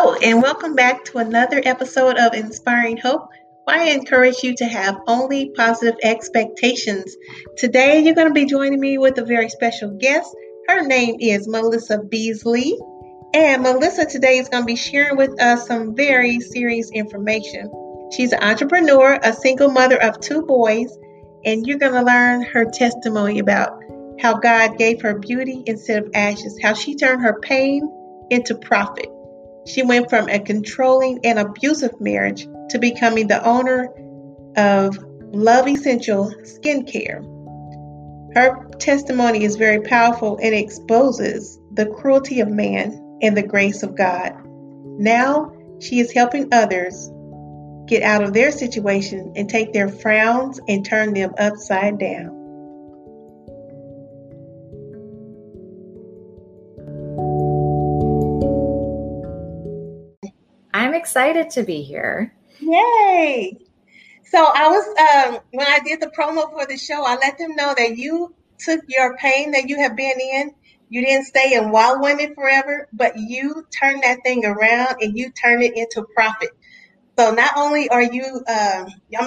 Hello, and welcome back to another episode of Inspiring Hope, where I encourage you to have only positive expectations. Today, you're going to be joining me with a very special guest. Her name is Melissa Beasley, and Melissa today is going to be sharing with us some very serious information. She's an entrepreneur, a single mother of two boys, and you're going to learn her testimony about how God gave her beauty instead of ashes, how she turned her pain into profit. She went from a controlling and abusive marriage to becoming the owner of Love Essentials Skincare. Her testimony is very powerful and exposes the cruelty of man and the grace of God. Now she is helping others get out of their situation and take their frowns and turn them upside down. I'm excited to be here. Yay! So I was, when I did the promo for the show, I let them know that you took your pain that you have been in. You didn't stay and wallow in it forever, but you turned that thing around and you turned it into profit. So not only are you,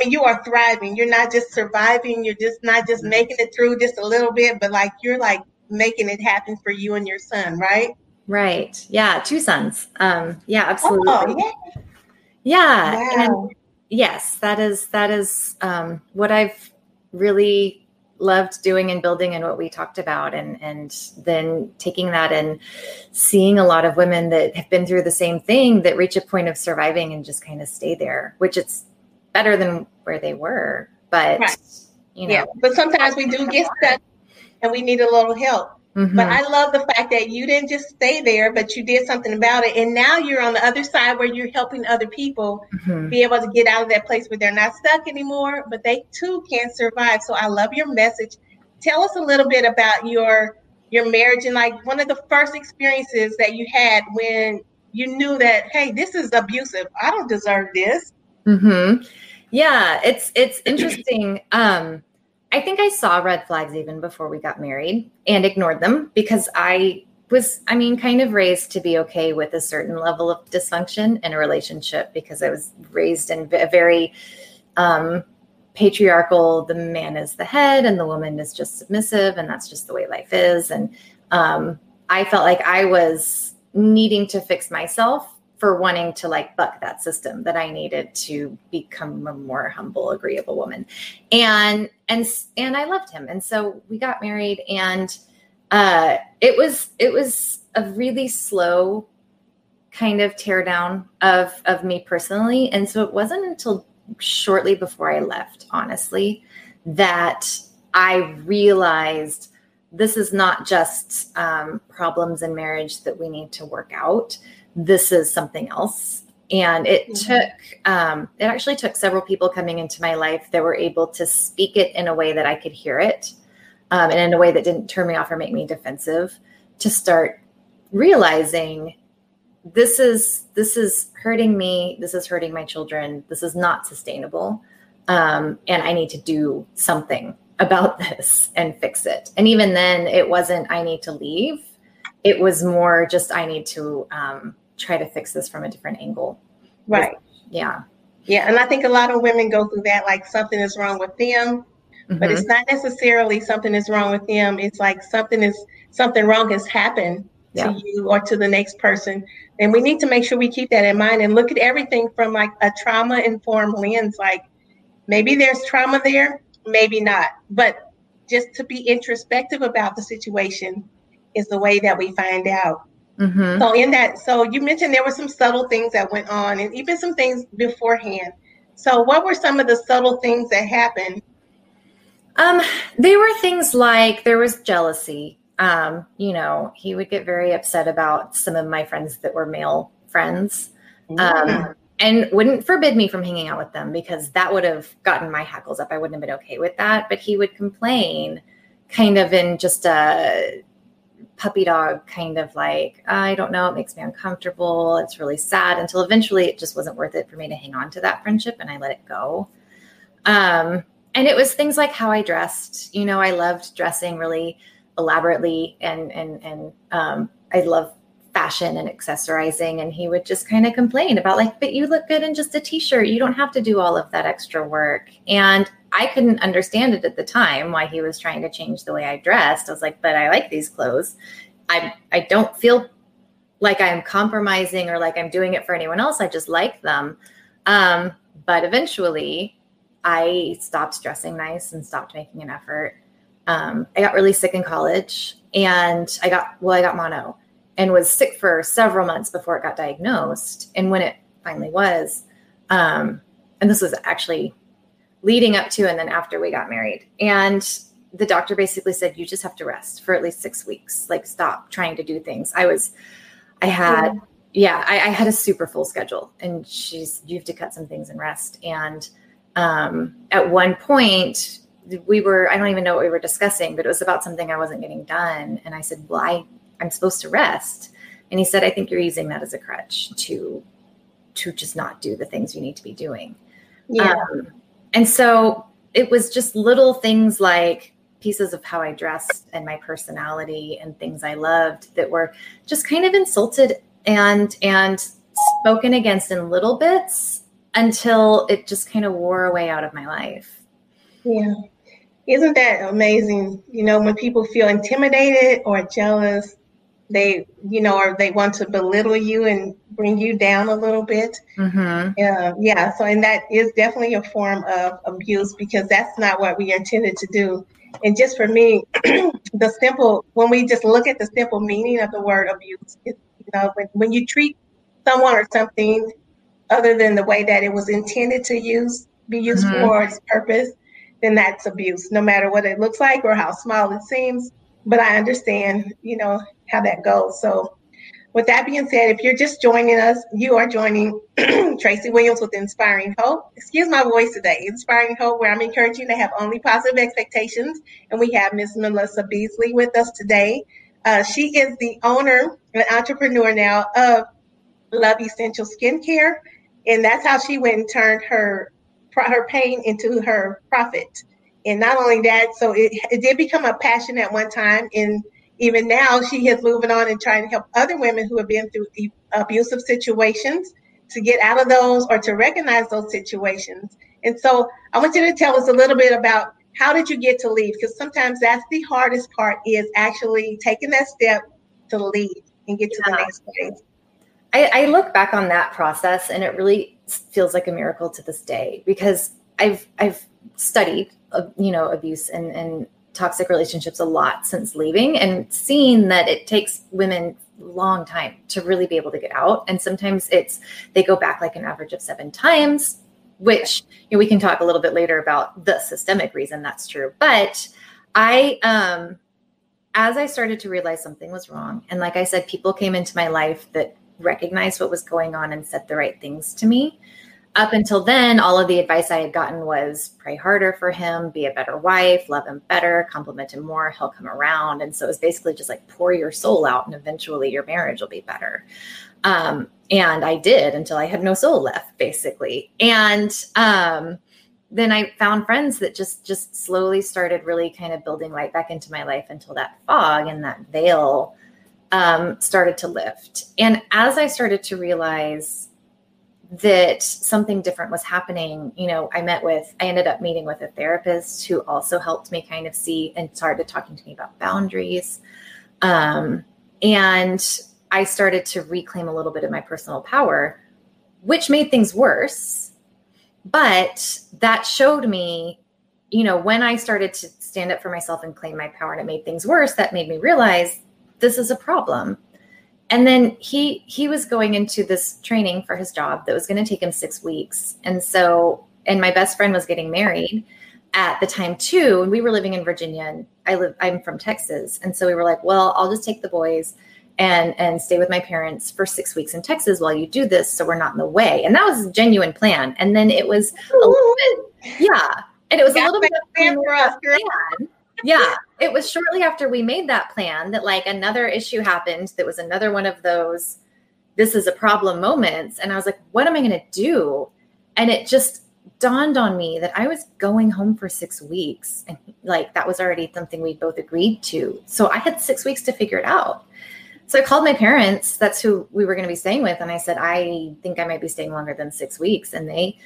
you are thriving. You're not just surviving. You're just not just making it through just a little bit, but like you're like making it happen for you and your son, right? Right. Yeah. Two sons. Yeah, absolutely. Oh, yeah. Yeah. Wow. And yes, that is what I've really loved doing and building and what we talked about. And then taking that and seeing a lot of women that have been through the same thing that reach a point of surviving and just kind of stay there, which it's better than where they were. But, right. You know, yeah. But sometimes we do get stuck and we need a little help. Mm-hmm. But I love the fact that you didn't just stay there, but you did something about it. And now you're on the other side where you're helping other people mm-hmm. be able to get out of that place where they're not stuck anymore, but they too can survive. So I love your message. Tell us a little bit about your marriage and like one of the first experiences that you had when you knew that, hey, this is abusive. I don't deserve this. Mm-hmm. Yeah, it's interesting. I think I saw red flags even before we got married and ignored them because I was, kind of raised to be okay with a certain level of dysfunction in a relationship because I was raised in a very patriarchal, the man is the head and the woman is just submissive and that's just the way life is. And I felt like I was needing to fix myself for wanting to like buck that system, that I needed to become a more humble, agreeable woman. And I loved him. And so we got married and, it was a really slow kind of teardown of me personally. And so it wasn't until shortly before I left, honestly, that I realized this is not just, problems in marriage that we need to work out. This is something else. And it mm-hmm. took several people coming into my life that were able to speak it in a way that I could hear it. And in a way that didn't turn me off or make me defensive to start realizing this is hurting me. This is hurting my children. This is not sustainable. And I need to do something about this and fix it. And even then it wasn't, I need to leave. It was more just, I need to try to fix this from a different angle. Right. Yeah. Yeah. And I think a lot of women go through that, like something is wrong with them, mm-hmm. but it's not necessarily something is wrong with them. It's like something wrong has happened to you or to the next person. And we need to make sure we keep that in mind and look at everything from like a trauma informed lens. Like maybe there's trauma there, maybe not, but just to be introspective about the situation is the way that we find out. Mm-hmm. So you mentioned there were some subtle things that went on and even some things beforehand. So what were some of the subtle things that happened? They were things like there was jealousy. He would get very upset about some of my friends that were male friends and wouldn't forbid me from hanging out with them because that would have gotten my hackles up. I wouldn't have been okay with that, but he would complain kind of in just a puppy dog kind of like, I don't know, it makes me uncomfortable. It's really sad until eventually it just wasn't worth it for me to hang on to that friendship and I let it go. And it was things like how I dressed. You know, I loved dressing really elaborately and I love fashion and accessorizing. And he would just kind of complain about like, but you look good in just a t-shirt. You don't have to do all of that extra work. And I couldn't understand it at the time why he was trying to change the way I dressed. I was like, but I like these clothes. I don't feel like I'm compromising or like I'm doing it for anyone else. I just like them. But eventually I stopped dressing nice and stopped making an effort. I got really sick in college and I got mono and was sick for several months before it got diagnosed. And when it finally was, and this was actually leading up to, and then after we got married, and the doctor basically said, you just have to rest for at least 6 weeks. Like, stop trying to do things. I had a super full schedule, and you have to cut some things and rest. And at one point I don't even know what we were discussing, but it was about something I wasn't getting done. And I said, well, I'm supposed to rest. And he said, I think you're using that as a crutch to just not do the things you need to be doing. Yeah. And so it was just little things like pieces of how I dressed and my personality and things I loved that were just kind of insulted and spoken against in little bits until it just kind of wore away out of my life. Yeah. Isn't that amazing? You know, when people feel intimidated or jealous, they, you know, or they want to belittle you and bring you down a little bit. Mm-hmm. Yeah. So, and that is definitely a form of abuse, because that's not what we intended to do. And just for me, when we just look at the simple meaning of the word abuse, it, you know, when you treat someone or something other than the way that it was intended to be used mm-hmm. for its purpose, then that's abuse, no matter what it looks like or how small it seems. But I understand, you know, how that goes. So with that being said, if you're just joining us, you are joining Tracy Williams with Inspiring Hope. Excuse my voice today. Inspiring Hope, where I'm encouraging you to have only positive expectations. And we have Miss Melissa Beasley with us today. She is the owner and entrepreneur now of Love Essentials Skincare. And that's how she went and turned her pain into her profit. And not only that, so it did become a passion at one time. And even now she is moving on and trying to help other women who have been through abusive situations to get out of those or to recognize those situations. And so I want you to tell us a little bit about, how did you get to lead? Because sometimes that's the hardest part, is actually taking that step to lead and get to the next place. I look back on that process and it really feels like a miracle to this day, because I've studied, you know, abuse and toxic relationships a lot since leaving, and seen that it takes women a long time to really be able to get out. And sometimes they go back like an average of 7 times, which, you know, we can talk a little bit later about the systemic reason that's true. But I, as I started to realize something was wrong, and like I said, people came into my life that recognized what was going on and said the right things to me. Up until then, all of the advice I had gotten was pray harder for him, be a better wife, love him better, compliment him more, he'll come around. And so it was basically just like pour your soul out and eventually your marriage will be better. And I did, until I had no soul left, basically. And then I found friends that just slowly started really kind of building light back into my life, until that fog and that veil started to lift. And as I started to realize that something different was happening, you know, I ended up meeting with a therapist who also helped me kind of see and started talking to me about boundaries. And I started to reclaim a little bit of my personal power, which made things worse. But that showed me, you know, when I started to stand up for myself and claim my power and it made things worse, that made me realize this is a problem. And then he was going into this training for his job that was going to take him 6 weeks. And my best friend was getting married at the time too. And we were living in Virginia, and I'm from Texas. And so we were like, well, I'll just take the boys and stay with my parents for 6 weeks in Texas while you do this, so we're not in the way. And that was a genuine plan. And then it was a little bit, yeah. And it was a little bit plan for us. Yeah, it was shortly after we made that plan that like another issue happened that was another one of those, this is a problem moments. And I was like, what am I going to do? And it just dawned on me that I was going home for 6 weeks. And like, that was already something we both agreed to. So I had 6 weeks to figure it out. So I called my parents. That's who we were going to be staying with. And I said, I think I might be staying longer than 6 weeks. And they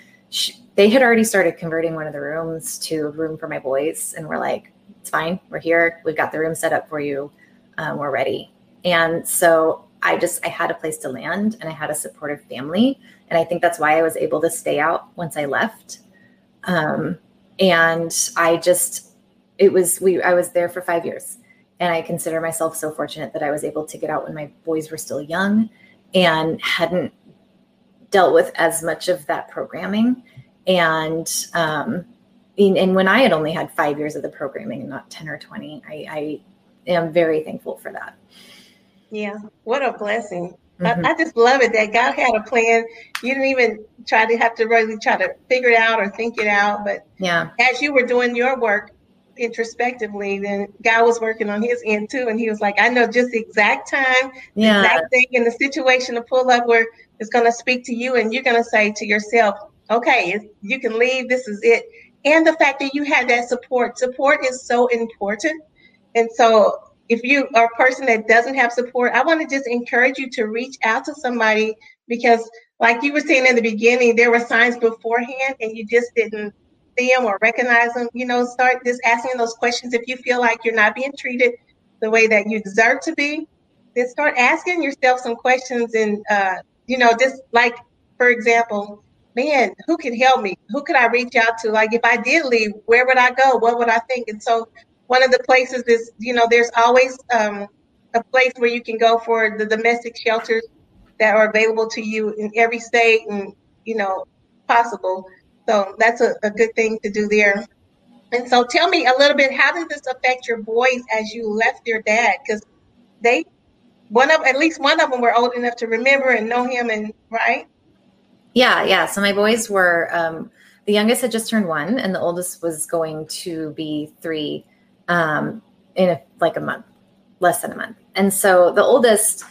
had already started converting one of the rooms to a room for my boys. And we're like, it's fine. We're here. We've got the room set up for you. We're ready. And so I had a place to land and I had a supportive family. And I think that's why I was able to stay out once I left. I was there for 5 years, and I consider myself so fortunate that I was able to get out when my boys were still young and hadn't dealt with as much of that programming. And when I had only had 5 years of the programming and not 10 or 20, I am very thankful for that. Yeah. What a blessing. Mm-hmm. I just love it that God had a plan. You didn't even really try to figure it out or think it out. But yeah, as you were doing your work introspectively, then God was working on his end too. And he was like, I know just the exact time, the exact thing and the situation to pull up where it's going to speak to you. And you're going to say to yourself, okay, you can leave. This is it. And the fact that you had that support is so important. And so if you are a person that doesn't have support, I want to just encourage you to reach out to somebody, because like you were saying in the beginning, there were signs beforehand and you just didn't see them or recognize them. You know, start just asking those questions. If you feel like you're not being treated the way that you deserve to be, then start asking yourself some questions. And, just like, for example, man, who can help me? Who could I reach out to? Like if I did leave, where would I go? What would I think? And so one of the places is, there's always a place where you can go for the domestic shelters that are available to you in every state and, possible. So that's a good thing to do there. And so tell me a little bit, how did this affect your boys as you left your dad? Because at least one of them were old enough to remember and know him, and right? Yeah, yeah. So my boys were, the youngest had just turned 1 and the oldest was going to be 3. Less than a month. And so the oldest,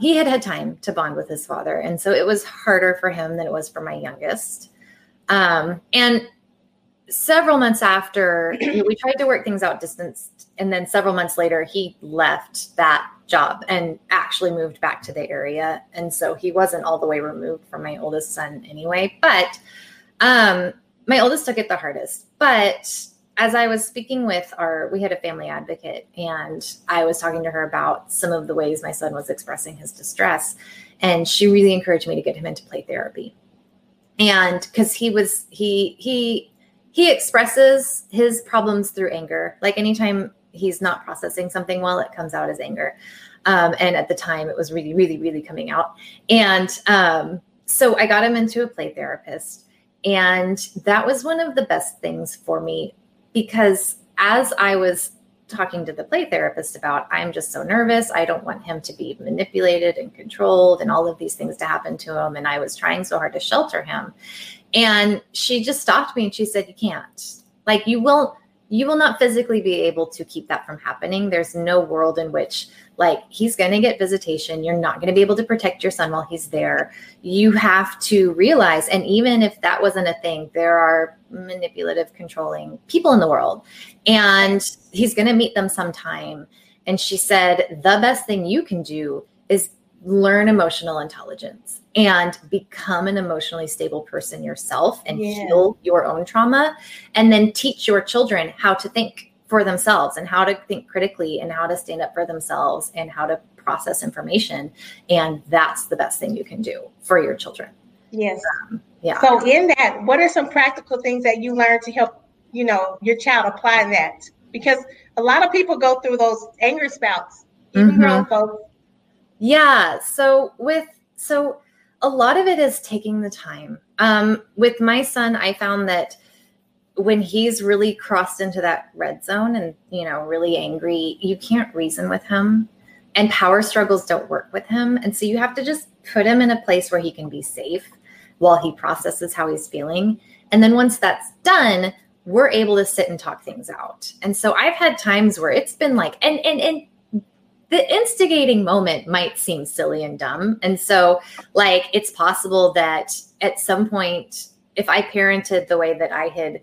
he had time to bond with his father. And so it was harder for him than it was for my youngest. And several months after, we tried to work things out distance. And then several months later, he left that job and actually moved back to the area. And so he wasn't all the way removed from my oldest son anyway, but, my oldest took it the hardest, but as I was speaking with we had a family advocate, and I was talking to her about some of the ways my son was expressing his distress. And she really encouraged me to get him into play therapy. And cause he expresses his problems through anger. Like anytime he's not processing something well, it comes out as anger. And at the time it was really, really, really coming out. And, so I got him into a play therapist, and that was one of the best things for me. Because as I was talking to the play therapist about, I'm just so nervous. I don't want him to be manipulated and controlled and all of these things to happen to him. And I was trying so hard to shelter him. And she just stopped me and she said, you can't. Like you will not physically be able to keep that from happening. There's no world in which he's going to get visitation. You're not going to be able to protect your son while he's there. You have to realize, and even if that wasn't a thing, there are manipulative, controlling people in the world, and he's going to meet them sometime. And she said, the best thing you can do is learn emotional intelligence and become an emotionally stable person yourself and heal your own trauma, and then teach your children how to think for themselves and how to think critically and how to stand up for themselves and how to process information. And that's the best thing you can do for your children. Yes. So in that, what are some practical things that you learned to help, your child apply that? Because a lot of people go through those anger spouts, even grown folks. Yeah. So a lot of it is taking the time. With my son, I found that when he's really crossed into that red zone and, really angry, you can't reason with him, and power struggles don't work with him. And so you have to just put him in a place where he can be safe while he processes how he's feeling. And then once that's done, we're able to sit and talk things out. And so I've had times where it's been and the instigating moment might seem silly and dumb. And so it's possible that at some point, if I parented the way that I had,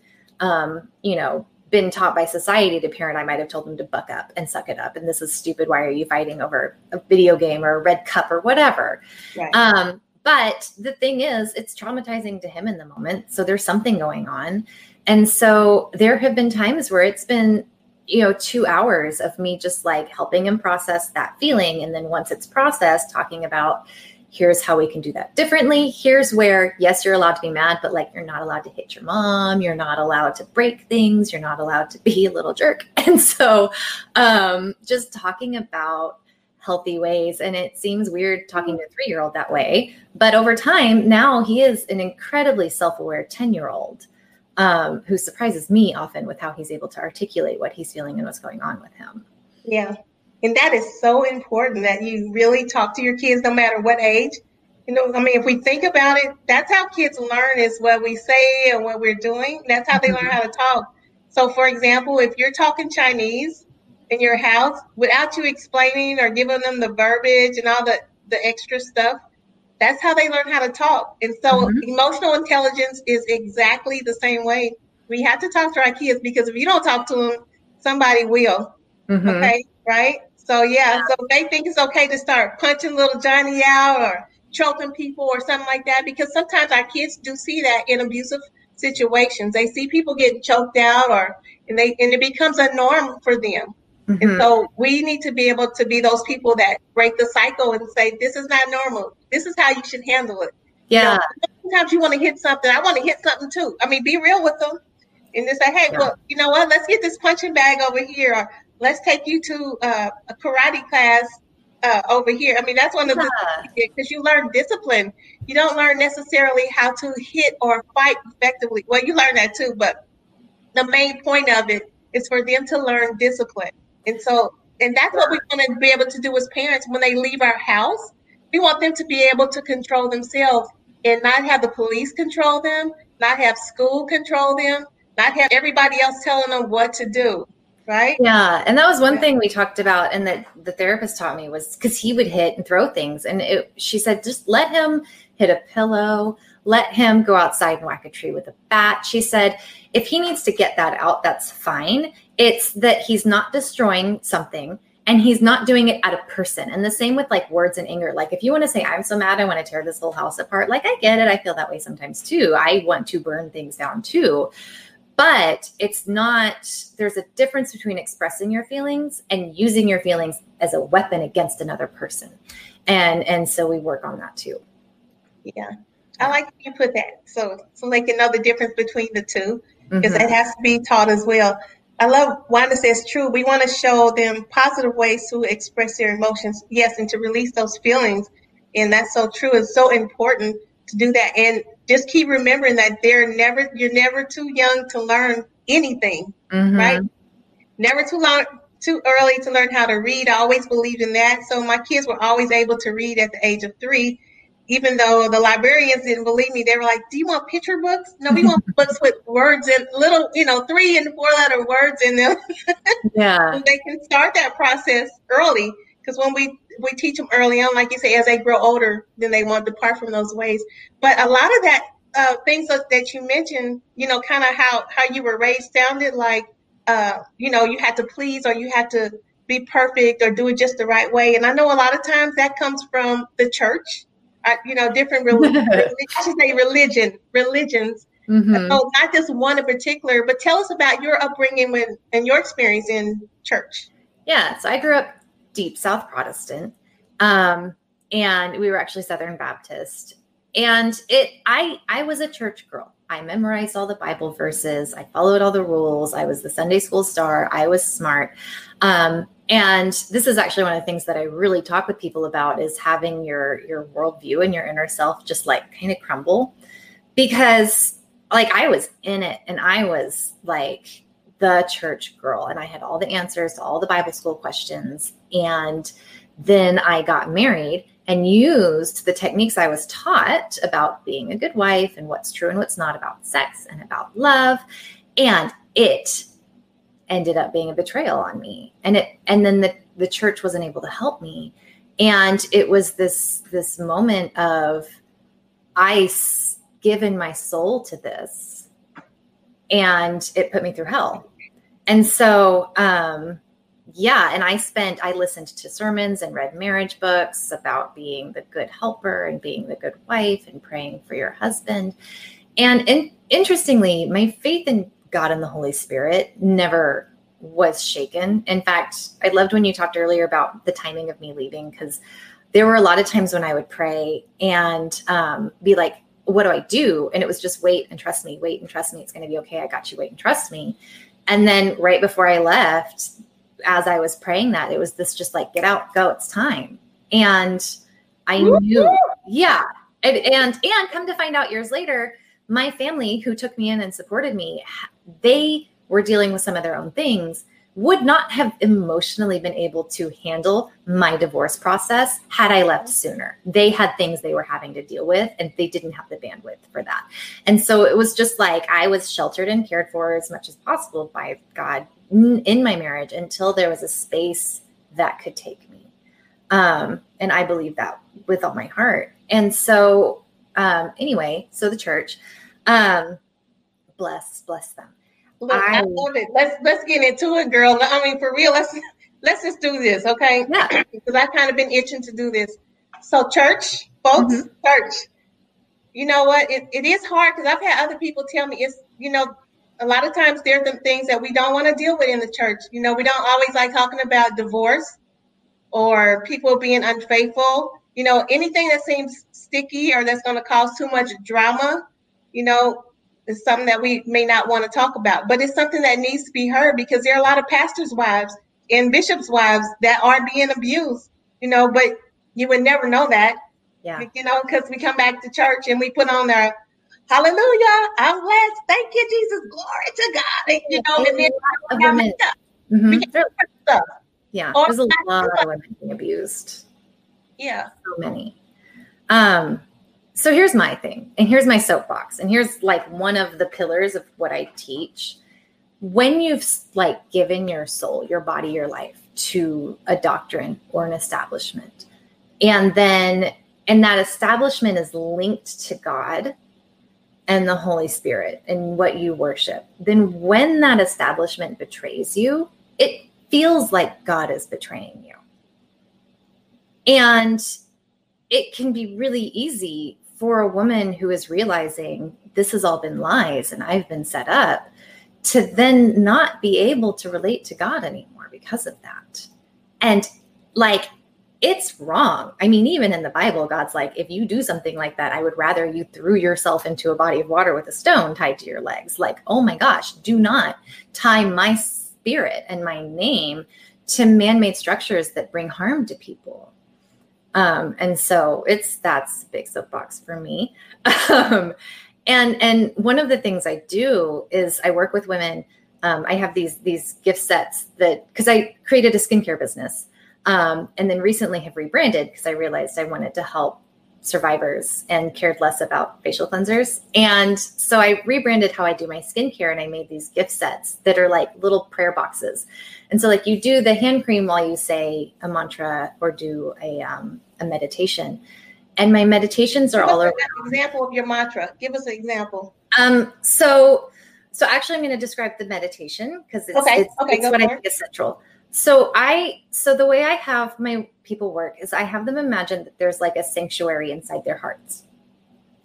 been taught by society to parent, I might have told them to buck up and suck it up. And this is stupid. Why are you fighting over a video game or a red cup or whatever? Right. But the thing is, it's traumatizing to him in the moment. So there's something going on. And so there have been times where it's been, 2 hours of me just like helping him process that feeling. And then once it's processed, talking about here's how we can do that differently. Here's where, yes, you're allowed to be mad, but like, you're not allowed to hit your mom. You're not allowed to break things. You're not allowed to be a little jerk. And so just talking about healthy ways. And it seems weird talking to a 3-year-old that way. But over time, now he is an incredibly self-aware 10-year-old who surprises me often with how he's able to articulate what he's feeling and what's going on with him. Yeah. And that is so important that you really talk to your kids no matter what age. If we think about it, that's how kids learn is what we say and what we're doing. That's how they learn how to talk. So, for example, if you're talking Chinese in your house without you explaining or giving them the verbiage and all the extra stuff, that's how they learn how to talk. And so emotional intelligence is exactly the same way. We have to talk to our kids because if you don't talk to them, somebody will. Mm-hmm. Okay. Right. So, yeah. So they think it's okay to start punching little Johnny out or choking people or something like that, because sometimes our kids do see that in abusive situations. They see people getting choked out and it becomes a norm for them. Mm-hmm. And so we need to be able to be those people that break the cycle and say, this is not normal. This is how you should handle it. Yeah. Sometimes you want to hit something. I want to hit something too. I mean, be real with them and just say, hey, well, you know what? Let's get this punching bag over here. Or, let's take you to a karate class over here. I mean, that's one of the things, because you learn discipline. You don't learn necessarily how to hit or fight effectively. Well, you learn that too, but the main point of it is for them to learn discipline. And that's what we want to be able to do as parents. When they leave our house, we want them to be able to control themselves and not have the police control them, not have school control them, not have everybody else telling them what to do. Right? Yeah. And that was one thing we talked about and that the therapist taught me was because he would hit and throw things. And she said, just let him hit a pillow, let him go outside and whack a tree with a bat. She said, if he needs to get that out, that's fine. It's that he's not destroying something and he's not doing it at a person. And the same with like words and anger. Like if you want to say, I'm so mad, I want to tear this whole house apart. Like I get it. I feel that way sometimes too. I want to burn things down too. But it's not, there's a difference between expressing your feelings and using your feelings as a weapon against another person. And so we work on that too. Yeah. I like you put that. So they can know the difference between the two, because it has to be taught as well. I love Wanda says true. We want to show them positive ways to express their emotions. Yes. And to release those feelings. And that's so true. It's so important to do that. And just keep remembering that you're never too young to learn anything, right? Never too early to learn how to read. I always believed in that. So my kids were always able to read at the age of 3, even though the librarians didn't believe me. They were like, do you want picture books? No, we want books with words and little, 3 and 4 letter words in them. Yeah. So they can start that process early. Because when we teach them early on, like you say, as they grow older, then they won't depart from those ways. But a lot of that things that you mentioned, kind of how you were raised sounded like, you had to please or you had to be perfect or do it just the right way. And I know a lot of times that comes from the church, different religions. Mm-hmm. So not just one in particular, but tell us about your upbringing and your experience in church. Yeah, so I grew up Deep South Protestant. And we were actually Southern Baptist. And I was a church girl. I memorized all the Bible verses. I followed all the rules. I was the Sunday school star. I was smart. And this is actually one of the things that I really talk with people about is having your worldview and your inner self just like kind of crumble, because like I was in it and I was like the church girl and I had all the answers to all the Bible school questions. And then I got married and used the techniques I was taught about being a good wife and what's true and what's not about sex and about love. And it ended up being a betrayal on me. And then the church wasn't able to help me. And it was this moment of I've given my soul to this and it put me through hell. And so, yeah. And I listened to sermons and read marriage books about being the good helper and being the good wife and praying for your husband. And interestingly, my faith in God and the Holy Spirit never was shaken. In fact, I loved when you talked earlier about the timing of me leaving, because there were a lot of times when I would pray and be like, what do I do? And it was just wait and trust me, wait and trust me. It's going to be okay. I got you. Wait and trust me. And then right before I left, as I was praying that, it was this just like, get out, go, it's time. And I knew, yeah. And come to find out years later, my family who took me in and supported me, they were dealing with some of their own things, would not have emotionally been able to handle my divorce process had I left sooner. They had things they were having to deal with, and they didn't have the bandwidth for that. And so it was just like I was sheltered and cared for as much as possible by God in my marriage until there was a space that could take me. And I believe that with all my heart. And so anyway, so the church, bless them. Look, I love it. Let's get into it, girl. I mean, for real, let's just do this, okay? Yeah. Because I've kind of been itching to do this. So church, folks, mm-hmm. Church. You know what? It is hard because I've had other people tell me it's, you know, a lot of times there are things that we don't want to deal with in the church. You know, we don't always like talking about divorce or people being unfaithful. You know, anything that seems sticky or that's going to cause too much drama, you know, is something that we may not want to talk about, but it's something that needs to be heard because there are a lot of pastors' wives and bishops' wives that are being abused, you know, but you would never know that, yeah. You know, because we come back to church and we put on our hallelujah, I'm blessed, thank you, Jesus, glory to God, and, you know, and then mm-hmm. we get stuff. Yeah, or there's a lot of women being abused. Yeah. So many. So here's my thing, and here's my soapbox, and here's like one of the pillars of what I teach. When you've like given your soul, your body, your life to a doctrine or an establishment, and that establishment is linked to God and the Holy Spirit and what you worship, then when that establishment betrays you, it feels like God is betraying you. And it can be really easy for a woman who is realizing this has all been lies and I've been set up to then not be able to relate to God anymore because of that. And like, it's wrong. I mean, even in the Bible, God's like, if you do something like that, I would rather you threw yourself into a body of water with a stone tied to your legs. Like, oh my gosh, do not tie my spirit and my name to man-made structures that bring harm to people. And so that's a big soapbox for me. And one of the things I do is I work with women. I have these gift sets that, cause I created a skincare business. And then recently have rebranded cause I realized I wanted to help survivors and cared less about facial cleansers. And so I rebranded how I do my skincare, and I made these gift sets that are like little prayer boxes. And so like you do the hand cream while you say a mantra or do a meditation. And my meditations are all around. Give us an example of your mantra. Give us an example. So actually I'm going to describe the meditation because it's what I think is central. So the way I have my people work is I have them imagine that there's like a sanctuary inside their hearts,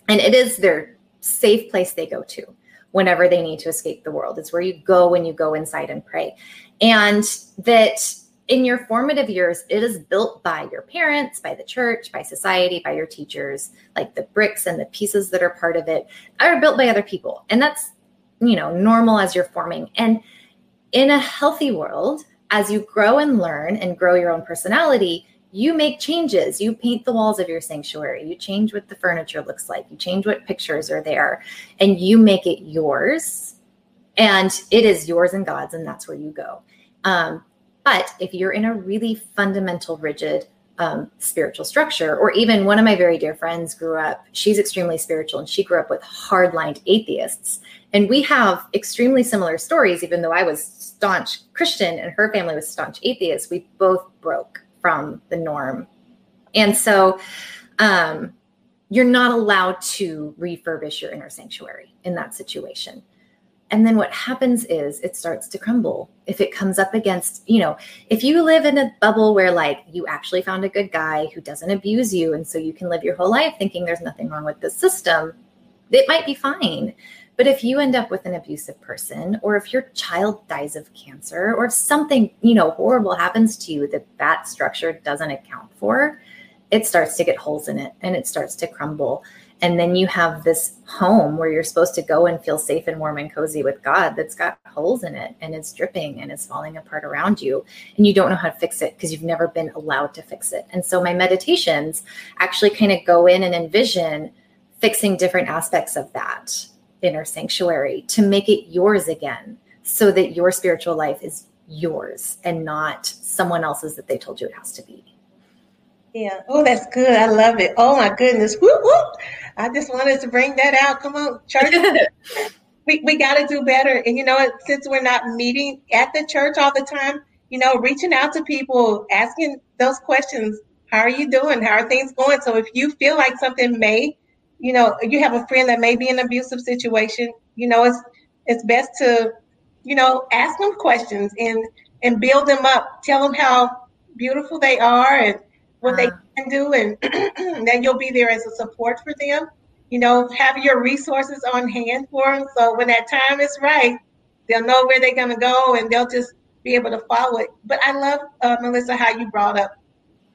and it is their safe place they go to whenever they need to escape the world. It's where you go when you go inside and pray. And that in your formative years, it is built by your parents, by the church, by society, by your teachers, like the bricks and the pieces that are part of it are built by other people. And that's, you know, normal as you're forming. And in a healthy world, as you grow and learn and grow your own personality, you make changes. You paint the walls of your sanctuary. You change what the furniture looks like. You change what pictures are there, and you make it yours. And it is yours and God's, and that's where you go. But if you're in a really fundamental, rigid spiritual structure, or even one of my very dear friends grew up, she's extremely spiritual, and she grew up with hardline atheists. And we have extremely similar stories, even though I was staunch Christian and her family was staunch atheist. We both broke from the norm. And so you're not allowed to refurbish your inner sanctuary in that situation. And then what happens is it starts to crumble. If it comes up against, you know, if you live in a bubble where like you actually found a good guy who doesn't abuse you, and so you can live your whole life thinking there's nothing wrong with the system, it might be fine. But if you end up with an abusive person, or if your child dies of cancer, or if something, you know, horrible happens to you that that structure doesn't account for, it starts to get holes in it and it starts to crumble. And then you have this home where you're supposed to go and feel safe and warm and cozy with God that's got holes in it, and it's dripping and it's falling apart around you, and you don't know how to fix it because you've never been allowed to fix it. And so my meditations actually kind of go in and envision fixing different aspects of that inner sanctuary to make it yours again, so that your spiritual life is yours and not someone else's that they told you it has to be. Yeah. Oh, that's good. I love it. Oh, my goodness. Whoop, whoop. I just wanted to bring that out. Come on, church. We got to do better. And, you know, since we're not meeting at the church all the time, you know, reaching out to people, asking those questions. How are you doing? How are things going? So if you feel like something may, you know, you have a friend that may be in an abusive situation, you know, it's best to, you know, ask them questions and build them up. Tell them how beautiful they are and what they can do, and then you'll be there as a support for them. You know, have your resources on hand for them, so when that time is right, they'll know where they're going to go, and they'll just be able to follow it. But I love, Melissa, how you brought up,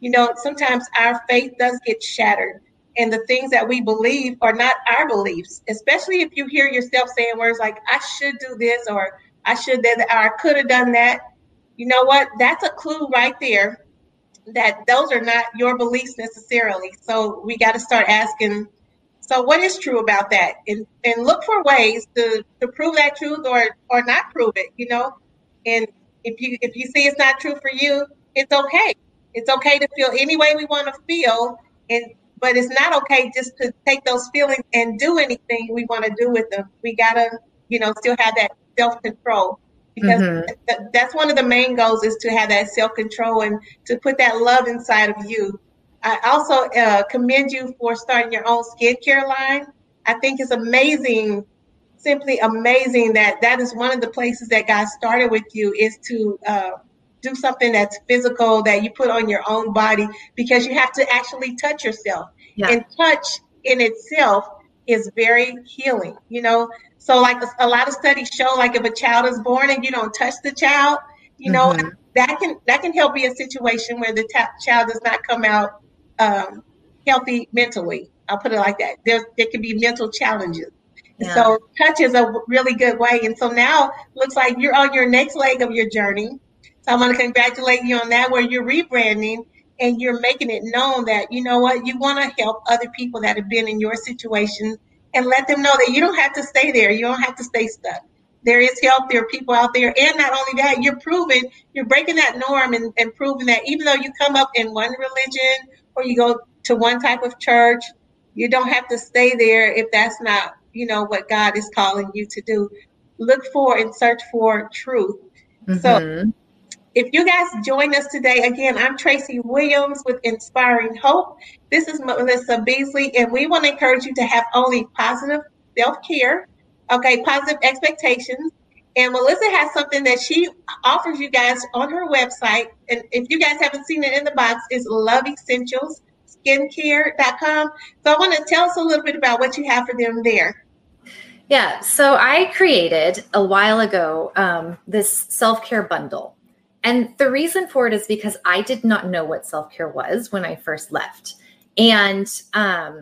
you know, sometimes our faith does get shattered, and the things that we believe are not our beliefs, especially if you hear yourself saying words like, I should do this, or I should that, or I could have done that. You know what? That's a clue right there that those are not your beliefs necessarily. So we got to start asking, so what is true about that? And look for ways to prove that truth or not prove it, you know? And if you see it's not true for you, it's okay. It's okay to feel any way we want to feel, but it's not okay just to take those feelings and do anything we want to do with them. We got to, you know, still have that self-control. Because that's one of the main goals, is to have that self-control and to put that love inside of you. I also commend you for starting your own skincare line. I think it's amazing, simply amazing, that is one of the places that God started with you, is to do something that's physical, that you put on your own body, because you have to actually touch yourself. Yeah. And touch in itself is very healing, you know. So like a lot of studies show, like if a child is born and you don't touch the child, you know, that can help be a situation where the child does not come out healthy mentally. I'll put it like that. There can be mental challenges. Yeah. So touch is a really good way. And so now looks like you're on your next leg of your journey. So I want to congratulate you on that, where you're rebranding and you're making it known that, you know what, you want to help other people that have been in your situation, and let them know that you don't have to stay there. You don't have to stay stuck. There is help. There are people out there. And not only that, you're breaking that norm and proving that even though you come up in one religion or you go to one type of church, you don't have to stay there if that's not, you know, what God is calling you to do. Look for and search for truth. Mm-hmm. So if you guys join us today, again, I'm Tracy Williams with Inspiring Hope. This is Melissa Beasley, and we want to encourage you to have only positive self-care, okay, positive expectations. And Melissa has something that she offers you guys on her website. And if you guys haven't seen it in the box, it's Love Essentials Skincare.com. So I want to tell us a little bit about what you have for them there. Yeah, so I created a while ago this self-care bundle. And the reason for it is because I did not know what self-care was when I first left. And I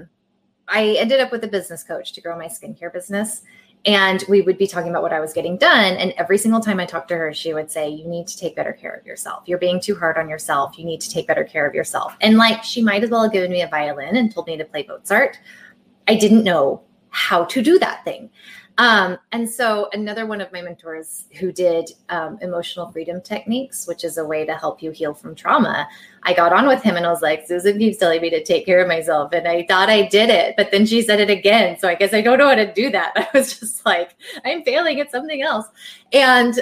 ended up with a business coach to grow my skincare business. And we would be talking about what I was getting done. And every single time I talked to her, she would say, you need to take better care of yourself. You're being too hard on yourself. You need to take better care of yourself. And like, she might as well have given me a violin and told me to play Mozart. I didn't know how to do that thing. And so another one of my mentors who did emotional freedom techniques, which is a way to help you heal from trauma, I got on with him and I was like, Susan keeps telling me to take care of myself. And I thought I did it, but then she said it again. So I guess I don't know how to do that. I was just like, I'm failing at something else. And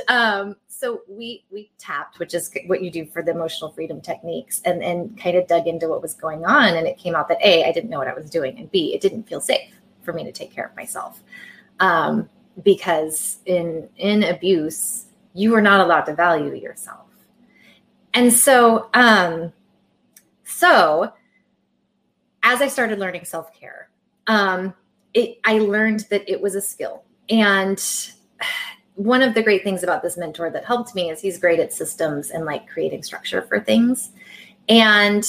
so we tapped, which is what you do for the emotional freedom techniques, and kind of dug into what was going on. And it came out that A, I didn't know what I was doing, and B, it didn't feel safe for me to take care of myself. because in abuse, you are not allowed to value yourself. And so, as I started learning self-care, I learned that it was a skill. And one of the great things about this mentor that helped me is he's great at systems and like creating structure for things. And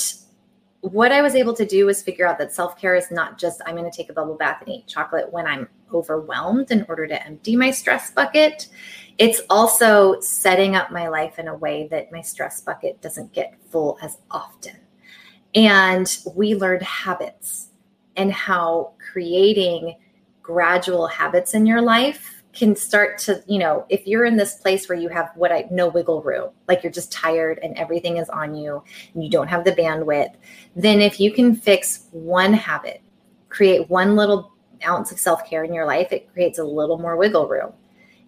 what I was able to do was figure out that self-care is not just, I'm going to take a bubble bath and eat chocolate when I'm overwhelmed in order to empty my stress bucket. It's also setting up my life in a way that my stress bucket doesn't get full as often. And we learned habits and how creating gradual habits in your life can start to, you know, if you're in this place where you have no wiggle room, like you're just tired and everything is on you and you don't have the bandwidth, then if you can fix one habit, create one little ounce of self-care in your life, it creates a little more wiggle room.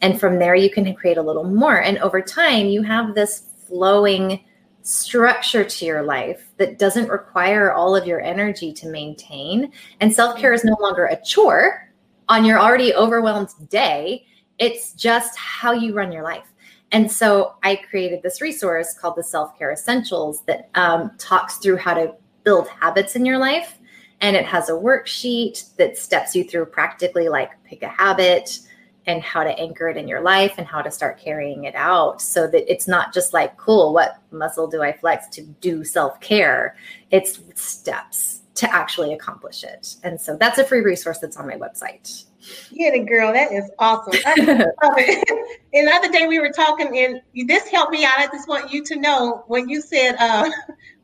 And from there, you can create a little more. And over time, you have this flowing structure to your life that doesn't require all of your energy to maintain. And self-care is no longer a chore on your already overwhelmed day. It's just how you run your life. And so I created this resource called the Self-Care Essentials that talks through how to build habits in your life. And it has a worksheet that steps you through practically, like pick a habit and how to anchor it in your life and how to start carrying it out so that it's not just like, cool, what muscle do I flex to do self-care? It's steps to actually accomplish it. And so that's a free resource that's on my website. Yeah, girl, that is awesome. I love it. And the other day we were talking, and this helped me out. I just want you to know when you said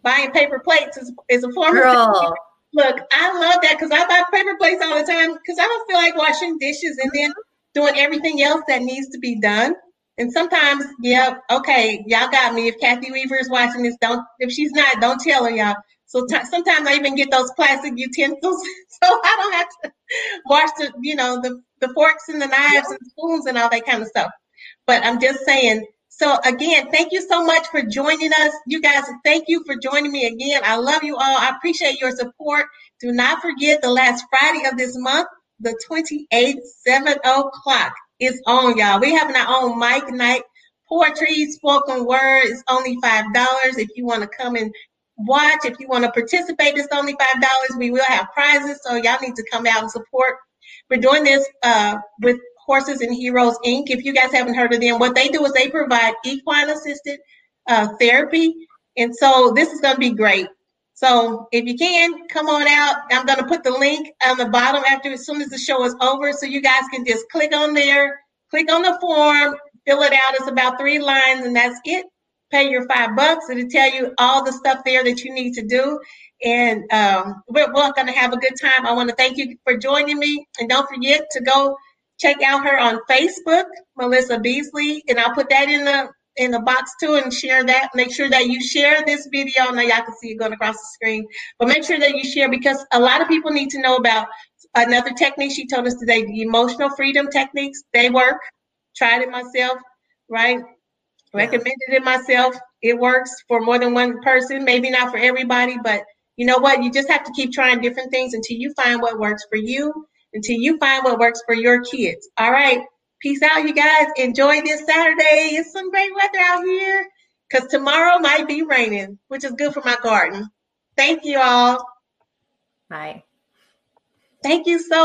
buying paper plates is a form of... Look, I love that because I buy paper plates all the time because I don't feel like washing dishes and then doing everything else that needs to be done. And sometimes, yeah, okay, y'all got me. If Kathy Weaver is watching this, if she's not, don't tell her, y'all. So sometimes I even get those plastic utensils so I don't have to wash the forks and the knives and spoons and all that kind of stuff. But I'm just saying, so again, thank you so much for joining us. You guys, thank you for joining me again. I love you all. I appreciate your support. Do not forget the last Friday of this month, the 28th, 7 o'clock. It's on, y'all. We have our own mic night, poetry, spoken word. It's only $5. If you want to come and watch, if you want to participate, it's only $5. We will have prizes, so y'all need to come out and support. We're doing this with Horses and Heroes Inc. If you guys haven't heard of them, what they do is they provide equine-assisted therapy. And so this is going to be great. So if you can, come on out. I'm going to put the link on the bottom as soon as the show is over. So you guys can just click on there, click on the form, fill it out. It's about 3 lines and that's it. Pay your $5. It'll tell you all the stuff there that you need to do. And we're going to have a good time. I want to thank you for joining me. And don't forget to go check out her on Facebook, Melissa Beasley. And I'll put that in the box too and share that. Make sure that you share this video. Now y'all can see it going across the screen, but make sure that you share because a lot of people need to know about another technique she told us today, the emotional freedom techniques. They work. Tried it myself, right? Yeah. Recommended it myself. It works for more than one person, maybe not for everybody, but you know what? You just have to keep trying different things until you find what works for you, until you find what works for your kids. All right. Peace out, you guys. Enjoy this Saturday. It's some great weather out here because tomorrow might be raining, which is good for my garden. Thank you all. Bye. Thank you so much.